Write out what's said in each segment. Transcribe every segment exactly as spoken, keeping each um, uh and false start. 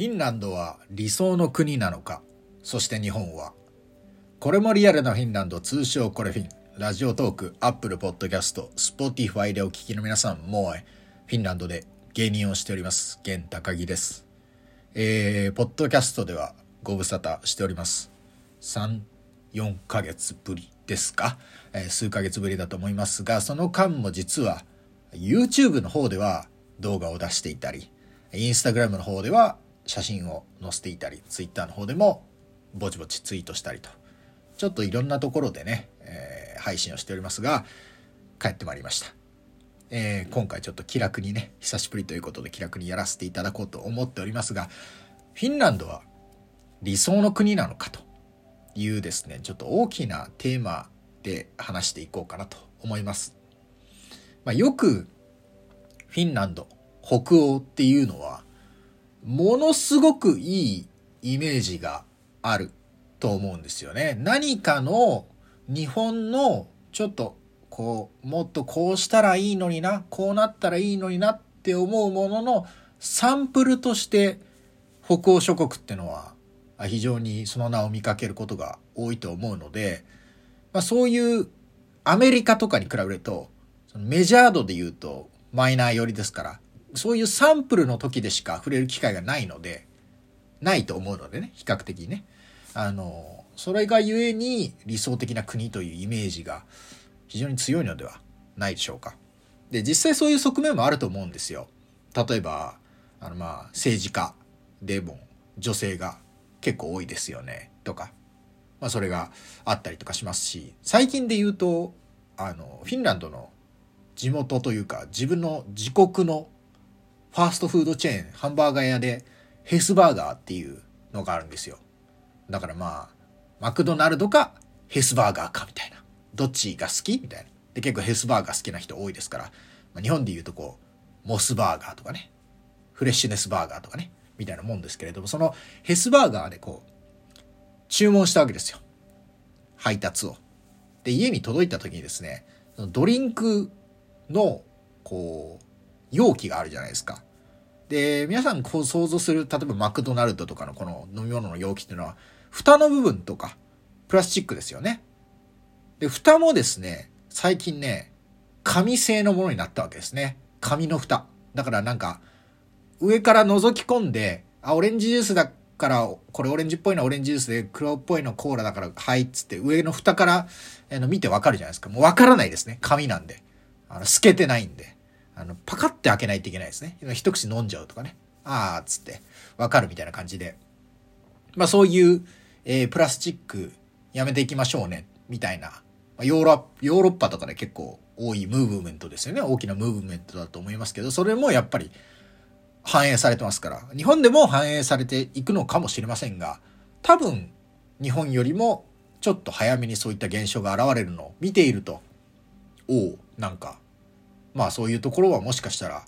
フィンランドは理想の国なのか、そして日本は。これもリアルなフィンランド、通称これフィン。ラジオトーク、アップルポッドキャスト、スポティファイでお聞きの皆さん、もうフィンランドで芸人をしておりますゲン高木です、えー、ポッドキャストではご無沙汰しております。さん、よんかげつぶりですか、えー、数ヶ月ぶりだと思いますが、その間も実は YouTube の方では動画を出していたり、 Instagram の方では写真を載せていたり、 Twitter の方でもぼちぼちツイートしたりと、ちょっといろんなところでね、えー、配信をしておりますが、帰ってまいりました、えー、今回ちょっと気楽にね、久しぶりということで気楽にやらせていただこうと思っておりますが、フィンランドは理想の国なのかというですね、ちょっと大きなテーマで話していこうかなと思います、まあ、よくフィンランド、北欧っていうのはものすごくいいイメージがあると思うんですよね。何かの日本のちょっとこう、もっとこうしたらいいのにな、こうなったらいいのになって思うもののサンプルとして北欧諸国ってのは非常にその名を見かけることが多いと思うので、まあ、そういうアメリカとかに比べるとメジャー度で言うとマイナー寄りですから、そういうサンプルの時でしか触れる機会がないので、ないと思うのでね、比較的ね、あのそれがゆえに理想的な国というイメージが非常に強いのではないでしょうか。で、実際そういう側面もあると思うんですよ。例えばあの、まあ、政治家でも女性が結構多いですよねとか、まあ、それがあったりとかしますし、最近で言うとあのフィンランドの地元というか自分の自国のファーストフードチェーン、ハンバーガー屋でヘスバーガーっていうのがあるんですよ。だからまあマクドナルドかヘスバーガーかみたいな、どっちが好きみたいな。で、結構ヘスバーガー好きな人多いですから、まあ、日本でいうとこうモスバーガーとかね、フレッシュネスバーガーとかねみたいなもんですけれども、そのヘスバーガーでこう注文したわけですよ、配達を。で、家に届いた時にですね、ドリンクのこう容器があるじゃないですか。で、皆さんこう想像する、例えばマクドナルドとかのこの飲み物の容器っていうのは蓋の部分とかプラスチックですよね。で、蓋もですね、最近ね、紙製のものになったわけですね。紙の蓋だから、なんか上から覗き込んで、あ、オレンジジュースだからこれオレンジっぽいのはオレンジジュースで、黒っぽいのコーラだからはいっつって、上の蓋から見てわかるじゃないですか。もうわからないですね、紙なんで、あの透けてないんで、あのパカッて開けないといけないですね。一口飲んじゃうとかね、あーっつってわかるみたいな感じで、まあ、そういう、えー、プラスチックやめていきましょうねみたいな、まあ、ヨーロッ、ヨーロッパとかで結構多いムーブメントですよね。大きなムーブメントだと思いますけど、それもやっぱり反映されてますから、日本でも反映されていくのかもしれませんが、多分日本よりもちょっと早めにそういった現象が現れるのを見ていると、おお、なんかまあそういうところはもしかしたら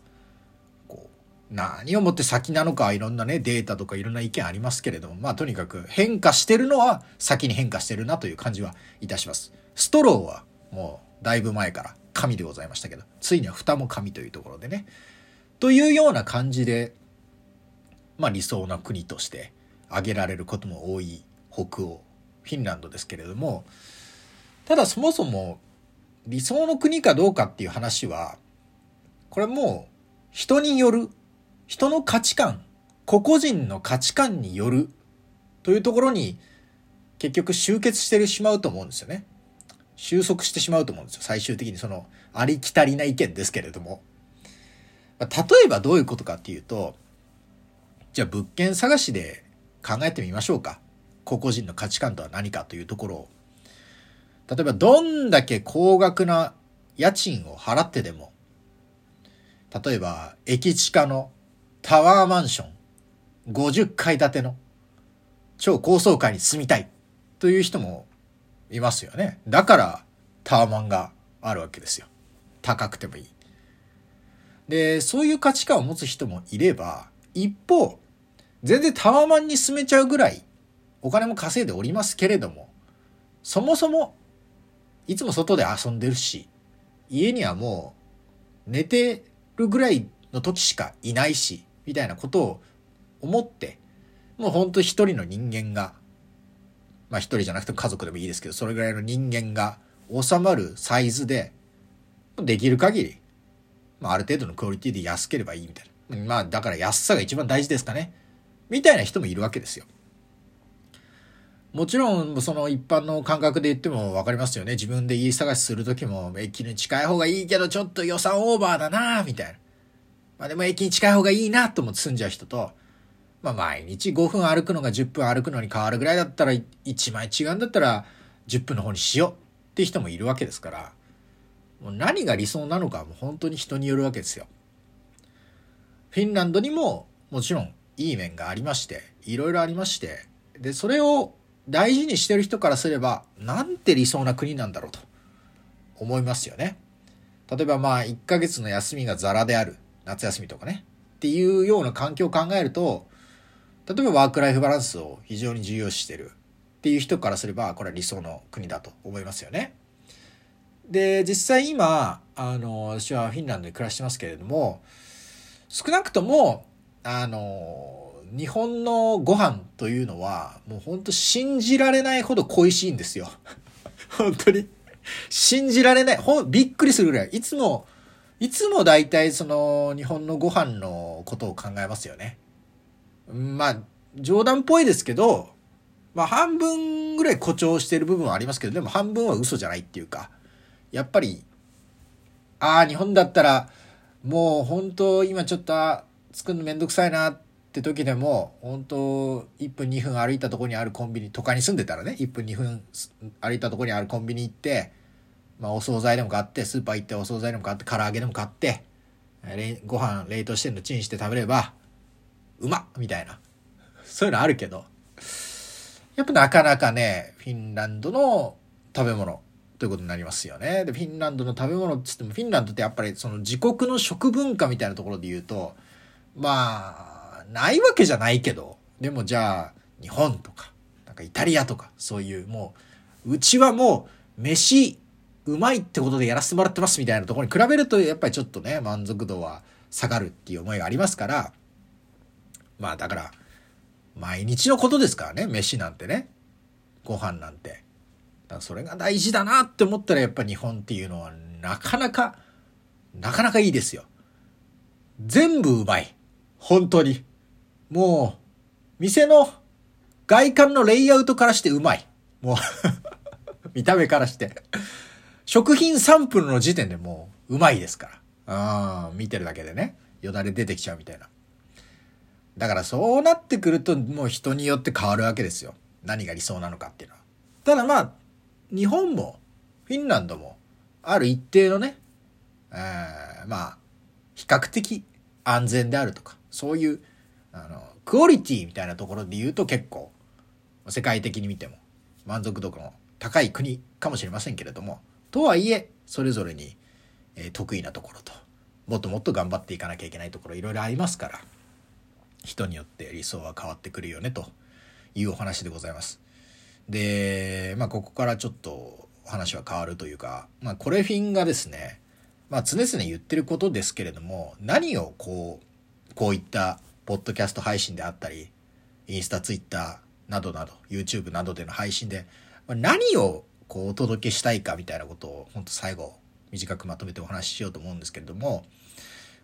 何をもって先なのか、いろんなね、データとかいろんな意見ありますけれども、まあとにかく変化してるのは先に変化してるなという感じはいたします。ストローはもうだいぶ前から紙でございましたけど、ついには蓋も紙というところでね、というような感じで、まあ理想な国として挙げられることも多い北欧、フィンランドですけれども、ただそもそも理想の国かどうかっていう話は、これもう人による、人の価値観、個々人の価値観によるというところに結局集結してしまうと思うんですよね。収束してしまうと思うんですよ、最終的に。そのありきたりな意見ですけれども、例えばどういうことかっていうと、じゃあ物件探しで考えてみましょうか。個々人の価値観とは何かというところを、例えばどんだけ高額な家賃を払ってでも、例えば駅地下のタワーマンションごじゅっかいだての超高層階に住みたいという人もいますよね。だからタワマンがあるわけですよ、高くてもいい。で、そういう価値観を持つ人もいれば、一方全然タワマンに住めちゃうぐらいお金も稼いでおりますけれども、そもそもいつも外で遊んでるし、家にはもう寝てるぐらいの時しかいないしみたいなことを思って、もうほんと一人の人間が、まあ一人じゃなくても家族でもいいですけど、それぐらいの人間が収まるサイズで、できる限り、まあある程度のクオリティで安ければいいみたいな。まあだから安さが一番大事ですかね。みたいな人もいるわけですよ。もちろんその一般の感覚で言っても分かりますよね。自分で家探しするときも駅に近い方がいいけどちょっと予算オーバーだなみたいな。まあでも駅に近い方がいいなとも住んじゃう人と、まあ毎日ごふん歩くのがじゅっぷん歩くのに変わるぐらいだったらいちまい違うんだったらじゅっぷんの方にしようって人もいるわけですから、もう何が理想なのかはもう本当に人によるわけですよ。フィンランドにももちろんいい面がありまして、いろいろありまして、でそれを大事にしてる人からすればなんて理想な国なんだろうと思いますよね。例えばまあいっかげつの休みがザラである夏休みとかねっていうような環境を考えると、例えばワークライフバランスを非常に重要視してるっていう人からすればこれは理想の国だと思いますよね。で実際今あの私はフィンランドに暮らしてますけれども、少なくともあの日本のご飯というのはもう本当信じられないほど恋しいんですよ本当に信じられない、ほんびっくりするぐらい、いつもいつも大体その日本のご飯のことを考えますよね。まあ冗談っぽいですけど、まあ半分ぐらい誇張してる部分はありますけど、でも半分は嘘じゃないっていうか、やっぱりああ日本だったらもう本当今ちょっと作るのめんどくさいなってって時でも本当いっぷんにふん歩いたとこにあるコンビニ、都会に住んでたらね、いっぷんにふん歩いたとこにあるコンビニ行って、まあ、お惣菜でも買って、スーパー行ってお惣菜でも買って、唐揚げでも買って、ご飯冷凍してんのチンして食べればうまっみたいな、そういうのあるけど、やっぱなかなかねフィンランドの食べ物ということになりますよね。でフィンランドの食べ物っつっても、フィンランドってやっぱりその自国の食文化みたいなところで言うとまあないわけじゃないけど、でもじゃあ日本とかなんかイタリアとかそういうもううちはもう飯うまいってことでやらせてもらってますみたいなところに比べるとやっぱりちょっとね満足度は下がるっていう思いがありますから、まあだから毎日のことですからね飯なんてね、ご飯なんて。だからそれが大事だなって思ったらやっぱ日本っていうのはなかなかなかなかいいですよ。全部うまい、本当にもう、店の外観のレイアウトからしてうまい。もう、見た目からして。食品サンプルの時点でもううまいですから。うん、見てるだけでね、よだれ出てきちゃうみたいな。だからそうなってくるともう人によって変わるわけですよ。何が理想なのかっていうのは。ただまあ、日本もフィンランドもある一定のね、えー、まあ、比較的安全であるとか、そういう、あのクオリティみたいなところで言うと結構世界的に見ても満足度の高い国かもしれませんけれども、とはいえそれぞれに得意なところともっともっと頑張っていかなきゃいけないところいろいろありますから、人によって理想は変わってくるよねというお話でございます。で、まあ、ここからちょっと話は変わるというか、まあ、コレフィンがですね、まあ、常々言ってることですけれども、何をこうこういったポッドキャスト配信であったり、インスタ、ツイッターなどなど、YouTube などでの配信で、何をこうお届けしたいかみたいなことを、本当最後、短くまとめてお話ししようと思うんですけれども、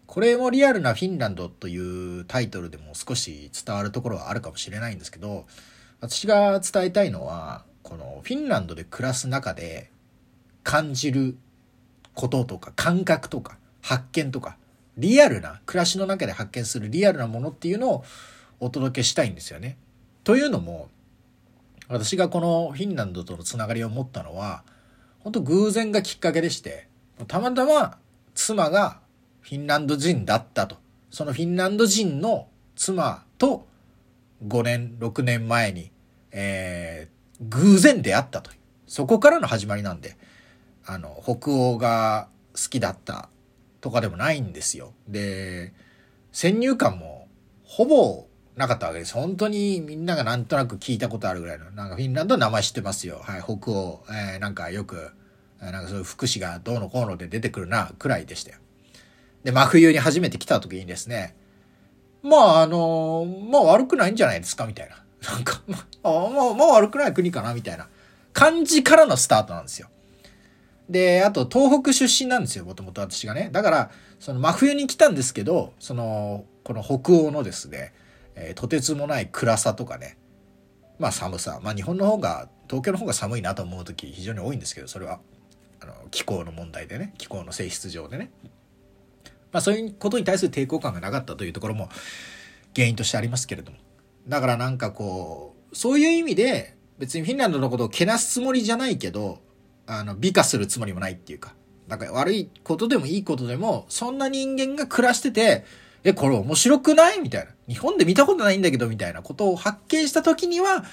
これもリアルなフィンランドというタイトルでも少し伝わるところはあるかもしれないんですけど、私が伝えたいのは、このフィンランドで暮らす中で感じることとか、感覚とか、発見とか、リアルな暮らしの中で発見するリアルなものっていうのをお届けしたいんですよね。というのも、私がこのフィンランドとのつながりを持ったのは本当偶然がきっかけでして、たまたま妻がフィンランド人だったと、そのフィンランド人の妻とごねんろくねんまえに、えー、偶然出会ったという、そこからの始まりなんで、あの北欧が好きだったとかでもないんですよ。で、先入観もほぼなかったわけです。本当にみんながなんとなく聞いたことあるぐらいの、なんかフィンランドは名前知ってますよ。はい、北欧、えー、なんかよく、なんかそういう福祉がどうのこうので出てくるな、くらいでしたよ。で、真冬に初めて来た時にですね、まああのまあ悪くないんじゃないですかみたいな、なんかまあまあ、まあ、悪くない国かなみたいな感じからのスタートなんですよ。で、あと東北出身なんですよ、もともと私がね。だからその真冬に来たんですけど、そのこの北欧のですね、えー、とてつもない暗さとかね、まあ寒さ、まあ日本の方が東京の方が寒いなと思う時非常に多いんですけど、それはあの気候の問題でね、気候の性質上でね、まあそういうことに対する抵抗感がなかったというところも原因としてありますけれども、だからなんかこうそういう意味で別にフィンランドのことをけなすつもりじゃないけど、あの美化するつもりもないっていうか、なんか悪いことでもいいことでもそんな人間が暮らしてて、えこれ面白くないみたいな、日本で見たことないんだけどみたいなことを発見した時には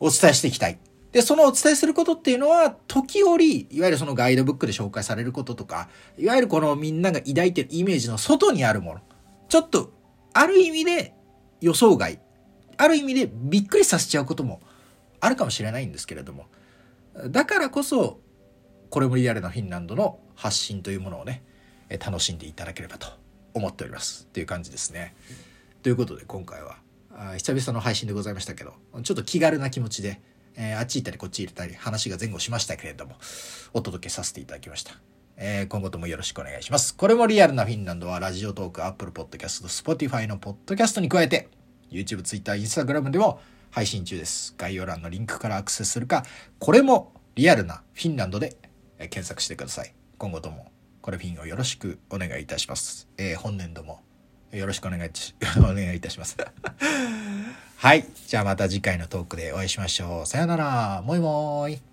お伝えしていきたい。で、そのお伝えすることっていうのは時折いわゆるそのガイドブックで紹介されることとか、いわゆるこのみんなが抱いてるイメージの外にあるもの、ちょっとある意味で予想外、ある意味でびっくりさせちゃうこともあるかもしれないんですけれども、だからこそこれもリアルなフィンランドの発信というものをね、楽しんでいただければと思っておりますという感じですね。ということで今回は久々の配信でございましたけど、ちょっと気軽な気持ちでえー、あっち行ったりこっち行ったり話が前後しましたけれどもお届けさせていただきました、えー、今後ともよろしくお願いします。これもリアルなフィンランドはラジオトーク、Apple Podcast、Spotify のポッドキャストに加えて YouTube、Twitter、Instagram でも配信中です。概要欄のリンクからアクセスするか、これもリアルなフィンランドで検索してください。今後ともこれフィンをよろしくお願いいたします、えー、本年度もよろしくお願いし、お願いいたしますはい、じゃあまた次回のトークでお会いしましょう。さよなら、もいもーい。